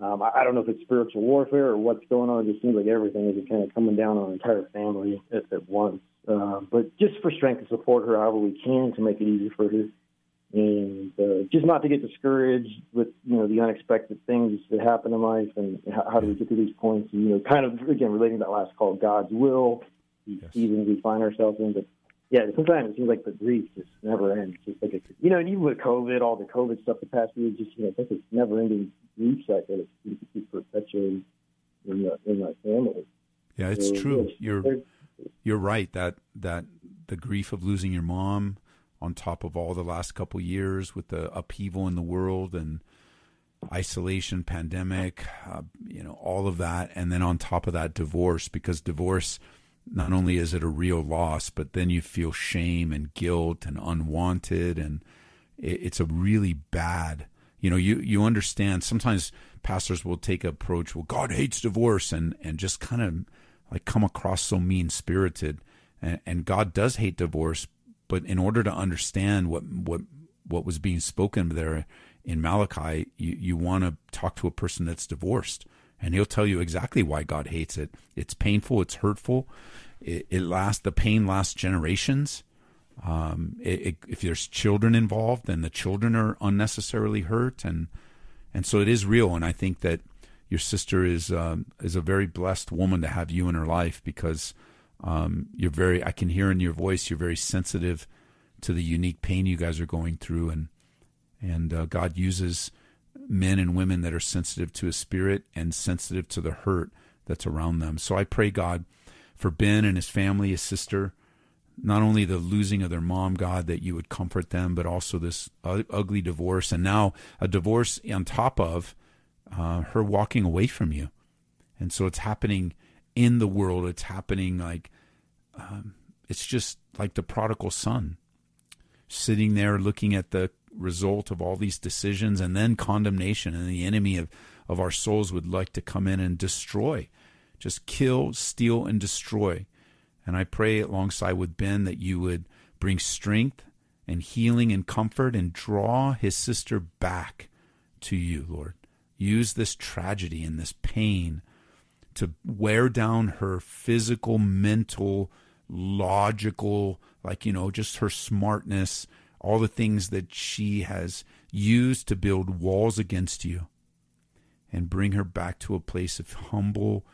Um, I, I don't know if it's spiritual warfare or what's going on. It just seems like everything is kind of coming down on our entire family at, at once. Uh, but just for strength to support her however we can to make it easy for her. And uh, just not to get discouraged with, you know, the unexpected things that happen in life, and how, how do we get to these points. And, you know, kind of, again, relating to that last call, God's will, these yes. seasons we find ourselves in. But yeah, sometimes it seems like the grief just never ends. Just like it, you know, and even with COVID, all the COVID stuff the past year, just, you know, I think it's never-ending grief cycle that seems to keep perpetuating in the, in my family. Yeah, it's so, true. Yeah, you're you're right that that the grief of losing your mom, on top of all the last couple of years with the upheaval in the world and isolation, pandemic, uh, you know, all of that, and then on top of that, divorce, because divorce not only is it a real loss, but then you feel shame and guilt and unwanted, and it, it's a really bad, you know, you, you understand sometimes pastors will take an approach, well, God hates divorce, and, and just kind of like come across so mean-spirited, and, and God does hate divorce, but in order to understand what what what was being spoken there in Malachi, you, you want to talk to a person that's divorced, and he'll tell you exactly why God hates it. It's painful, it's hurtful, it, it lasts, the pain lasts generations. Um, it, it, if there's children involved, then the children are unnecessarily hurt, and and so it is real. And I think that your sister is um, is a very blessed woman to have you in her life, because um, you're very, I can hear in your voice, you're very sensitive to the unique pain you guys are going through, and and uh, God uses men and women that are sensitive to His Spirit and sensitive to the hurt that's around them. So I pray, God, for Ben and his family, his sister, not only the losing of their mom, God, that you would comfort them, but also this ugly divorce, and now a divorce on top of uh, her walking away from you. And so it's happening in the world. It's happening like, um, it's just like the prodigal son, sitting there looking at the result of all these decisions, and then condemnation, and the enemy of, of our souls would like to come in and destroy, just kill, steal, and destroy. And I pray alongside with Ben that you would bring strength and healing and comfort, and draw his sister back to you, Lord. Use this tragedy and this pain to wear down her physical, mental, logical, like, you know, just her smartness, all the things that she has used to build walls against you, and bring her back to a place of humble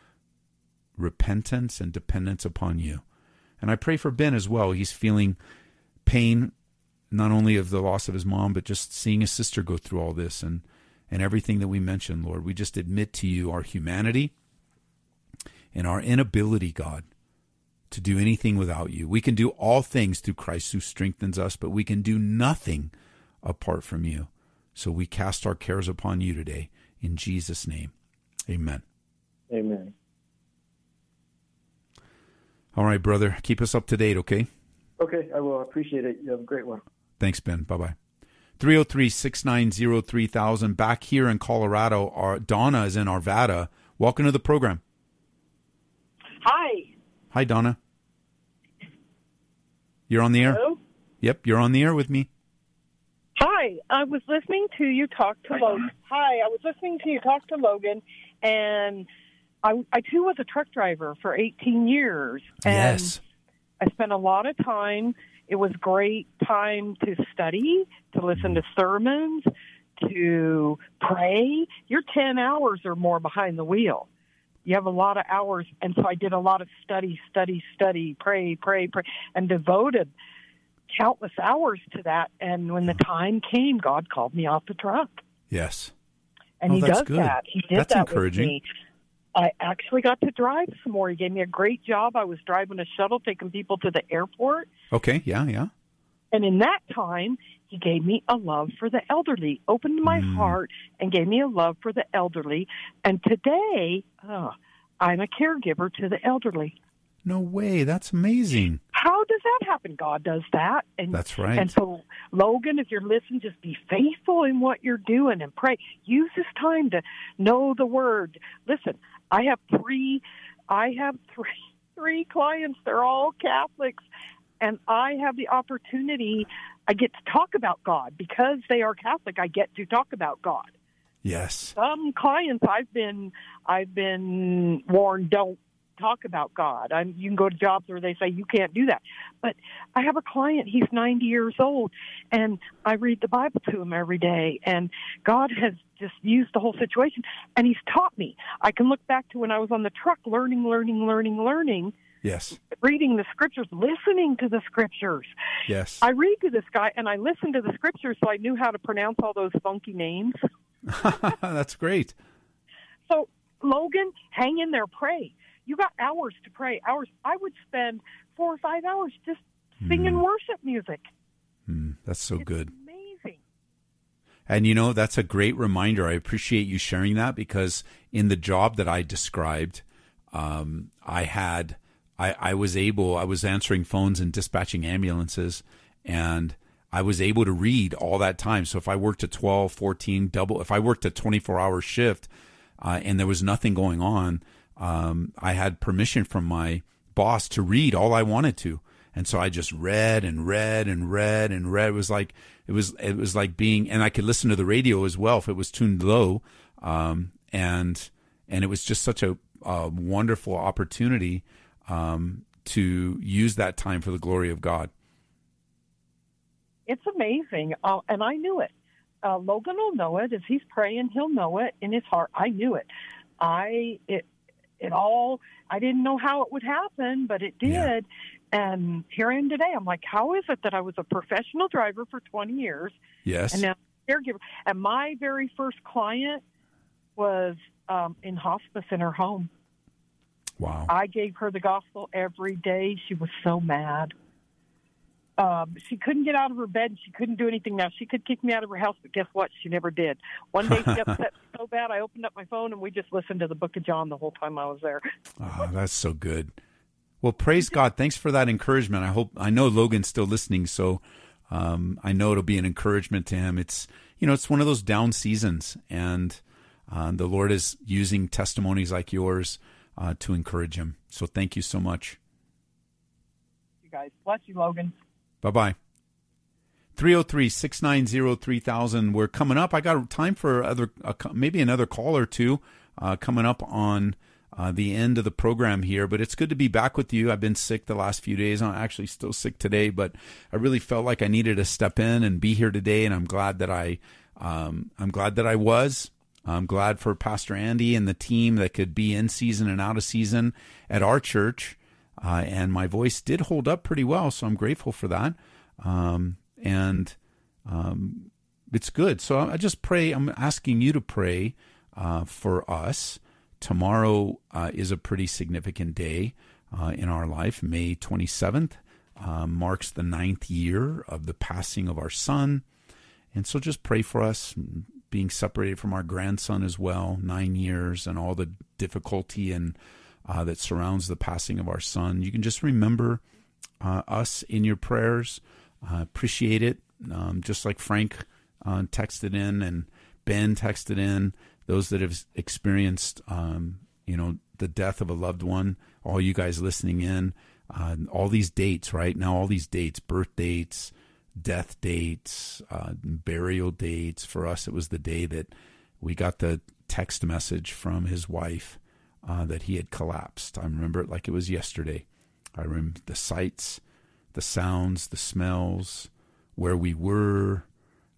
repentance and dependence upon you. And I pray for Ben as well. He's feeling pain, not only of the loss of his mom, but just seeing his sister go through all this, and, and everything that we mentioned, Lord. We just admit to you our humanity and our inability, God, to do anything without you. We can do all things through Christ who strengthens us, but we can do nothing apart from you. So we cast our cares upon you today. In Jesus' name, amen. Amen. All right, brother. Keep us up to date, okay? Okay, I will. I appreciate it. You have a great one. Thanks, Ben. Bye-bye. three oh three, six nine zero, three thousand. Back here in Colorado, our Donna is in Arvada. Welcome to the program. Hi. Hi, Donna. You're on the air? Hello? Yep, you're on the air with me. Hi. I was listening to you talk to Logan. Hi, I was listening to you talk to Logan, and I, I too was a truck driver for eighteen years. And yes. I spent a lot of time. It was great time to study, to listen to sermons, to pray. You're ten hours or more behind the wheel. You have a lot of hours, and so I did a lot of study, study, study, pray, pray, pray, and devoted countless hours to that. And when the time came, God called me off the truck. Yes. And oh, He does good. that. He did that's that encouraging. With me. I actually got to drive some more. He gave me a great job. I was driving a shuttle, taking people to the airport. Okay, yeah, yeah. And in that time, He gave me a love for the elderly, opened my mm. heart, and gave me a love for the elderly. And today, oh, I'm a caregiver to the elderly. No way. That's amazing. How does that happen? God does that. And, that's right. And so, Logan, if you're listening, just be faithful in what you're doing and pray. Use this time to know the Word. Listen, I have three, I have three, three clients. They're all Catholics. And I have the opportunity, I get to talk about God. Because they are Catholic, I get to talk about God. Yes. Some clients I've been I've been warned, don't talk about God. I'm, you can go to jobs where they say, you can't do that. But I have a client, he's ninety years old, and I read the Bible to him every day. And God has just used the whole situation, and He's taught me. I can look back to when I was on the truck, learning, learning, learning, learning. Yes. Reading the Scriptures, listening to the Scriptures. Yes. I read to this guy, and I listened to the Scriptures, so I knew how to pronounce all those funky names. That's great. So, Logan, hang in there, pray. You got hours to pray. Hours. I would spend four or five hours just singing mm. worship music. Mm, that's so it's good. Amazing. And, you know, that's a great reminder. I appreciate you sharing that, because in the job that I described, um, I had... I, I was able, I was answering phones and dispatching ambulances, and I was able to read all that time. So if I worked a twelve, fourteen, double, if I worked a twenty-four hour shift uh, and there was nothing going on, um, I had permission from my boss to read all I wanted to. And so I just read and read and read and read. It was like, it was, it was like being, and I could listen to the radio as well if it was tuned low. Um, and, and it was just such a, a wonderful opportunity, um, to use that time for the glory of God. It's amazing. Uh, and I knew it. Uh, Logan will know it. As he's praying, he'll know it in his heart. I knew it. I, it, it all, I didn't know how it would happen, but it did. Yeah. And here I am today. I'm like, how is it that I was a professional driver for twenty years? Yes. And now I'm a caregiver. And my very first client was um, in hospice in her home. Wow. I gave her the gospel every day. She was so mad. Um, she couldn't get out of her bed. She couldn't do anything. Now, she could kick me out of her house, but guess what? She never did. One day she upset so bad, I opened up my phone, and we just listened to the Book of John the whole time I was there. Oh, that's so good. Well, praise God. Thanks for that encouragement. I hope, I know Logan's still listening, so um, I know it'll be an encouragement to him. It's, you know, it's one of those down seasons, and uh, the Lord is using testimonies like yours uh, to encourage him. So thank you so much. You guys. Bless you, Logan. Bye-bye. three oh three, six nine zero, three thousand. We're coming up. I got time for other, uh, maybe another call or two uh, coming up on uh, the end of the program here. But it's good to be back with you. I've been sick the last few days. I'm actually still sick today, but I really felt like I needed to step in and be here today. And I'm glad that I, um, I'm glad that I was. I'm glad for Pastor Andy and the team that could be in season and out of season at our church. Uh, and my voice did hold up pretty well, so I'm grateful for that. Um, and um, it's good. So I just pray, I'm asking you to pray uh, for us. Tomorrow uh, is a pretty significant day uh, in our life. May twenty-seventh uh, marks the ninth year of the passing of our son. And so just pray for us, being separated from our grandson as well, nine years and all the difficulty and Uh, that surrounds the passing of our son. You can just remember uh, us in your prayers. Uh, appreciate it. Um, just like Frank uh, texted in and Ben texted in, those that have experienced, um, you know, the death of a loved one, all you guys listening in, uh, all these dates, right? Now all these dates, birth dates, death dates, uh, burial dates. For us, it was the day that we got the text message from his wife Uh, that he had collapsed. I remember it like it was yesterday. I remember the sights, the sounds, the smells, where we were,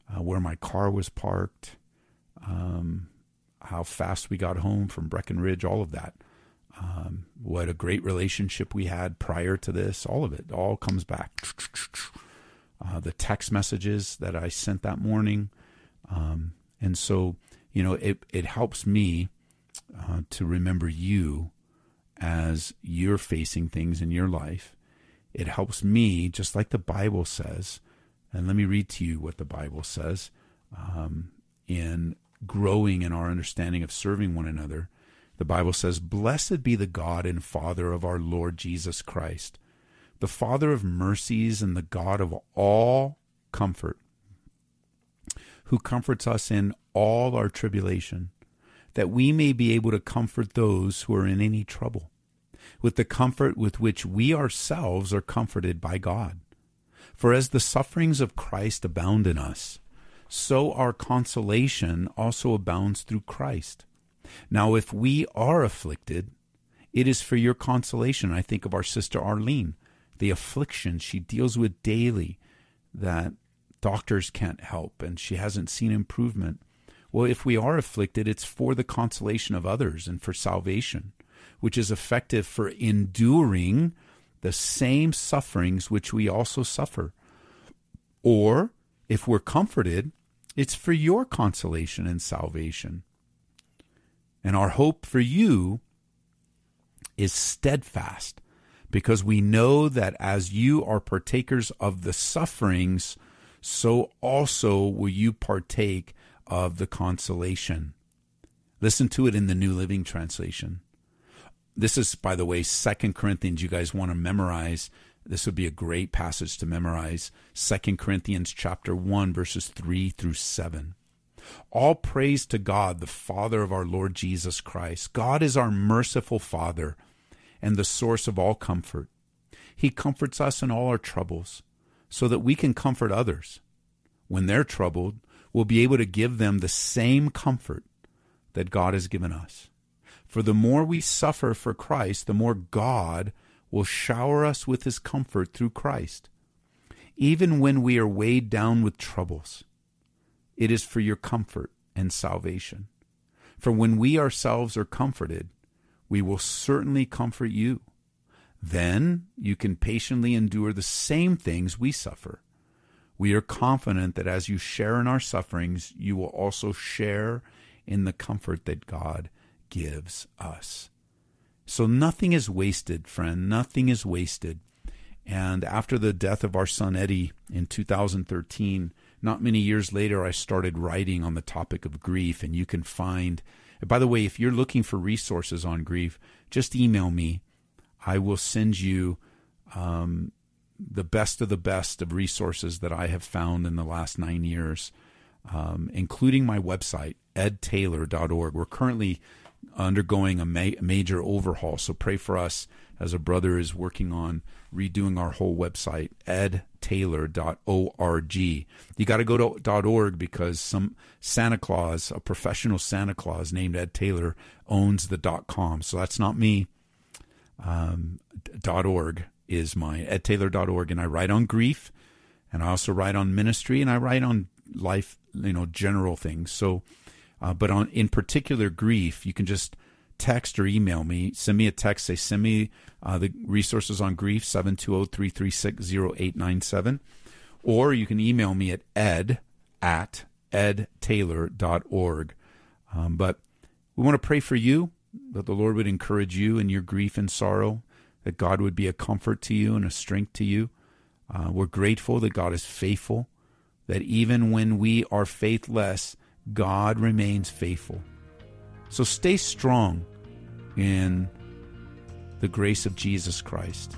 uh, where my car was parked, um, how fast we got home from Breckenridge, all of that. Um, what a great relationship we had prior to this. All of it all comes back. Uh, the text messages that I sent that morning. Um, and so, you know, it, it helps me Uh, to remember you as you're facing things in your life. It helps me, just like the Bible says, and let me read to you what the Bible says, um, in growing in our understanding of serving one another. The Bible says, "Blessed be the God and Father of our Lord Jesus Christ, the Father of mercies and the God of all comfort, who comforts us in all our tribulation, that we may be able to comfort those who are in any trouble, with the comfort with which we ourselves are comforted by God. For as the sufferings of Christ abound in us, so our consolation also abounds through Christ. Now if we are afflicted, it is for your consolation." I think of our sister Arlene, the affliction she deals with daily that doctors can't help, and she hasn't seen improvement. Well, if we are afflicted, it's for the consolation of others and for salvation, which is effective for enduring the same sufferings which we also suffer. Or, if we're comforted, it's for your consolation and salvation. And our hope for you is steadfast, because we know that as you are partakers of the sufferings, so also will you partake of the consolation. Listen to it in the New Living Translation. This is, by the way, Second Corinthians. You guys want to memorize. This would be a great passage to memorize. Second Corinthians chapter one, verses three through seven. All praise to God, the Father of our Lord Jesus Christ. God is our merciful Father and the source of all comfort. He comforts us in all our troubles so that we can comfort others. When they're troubled, we'll be able to give them the same comfort that God has given us. For the more we suffer for Christ, the more God will shower us with his comfort through Christ. Even when we are weighed down with troubles, it is for your comfort and salvation. For when we ourselves are comforted, we will certainly comfort you. Then you can patiently endure the same things we suffer. We are confident that as you share in our sufferings, you will also share in the comfort that God gives us. So nothing is wasted, friend. Nothing is wasted. And after the death of our son Eddie in two thousand thirteen, not many years later, I started writing on the topic of grief. And you can find, by the way, if you're looking for resources on grief, just email me. I will send you um, the best of the best of resources that I have found in the last nine years, um, including my website, ed taylor dot org. We're currently undergoing a ma- major overhaul, so pray for us as a brother is working on redoing our whole website, ed taylor dot org. You got to go to .org because some Santa Claus, a professional Santa Claus named Ed Taylor, owns the .com. So that's not me. Um, .org is mine, ed taylor dot org, and I write on grief, and I also write on ministry, and I write on life, you know, general things. So, uh, but on in particular grief, you can just text or email me. Send me a text. Say, send me uh, the resources on grief, seven two zero, three three six, zero eight nine seven. Or you can email me at ed at ed taylor dot org. Um, but we want to pray for you, that the Lord would encourage you in your grief and sorrow, that God would be a comfort to you and a strength to you. Uh, we're grateful that God is faithful, that even when we are faithless, God remains faithful. So stay strong in the grace of Jesus Christ.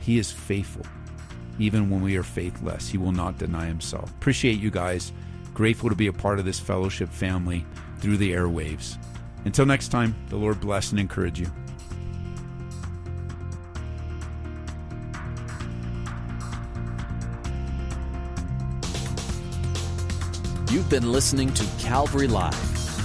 He is faithful. Even when we are faithless, he will not deny himself. Appreciate you guys. Grateful to be a part of this fellowship family through the airwaves. Until next time, the Lord bless and encourage you. You've been listening to Calvary Live.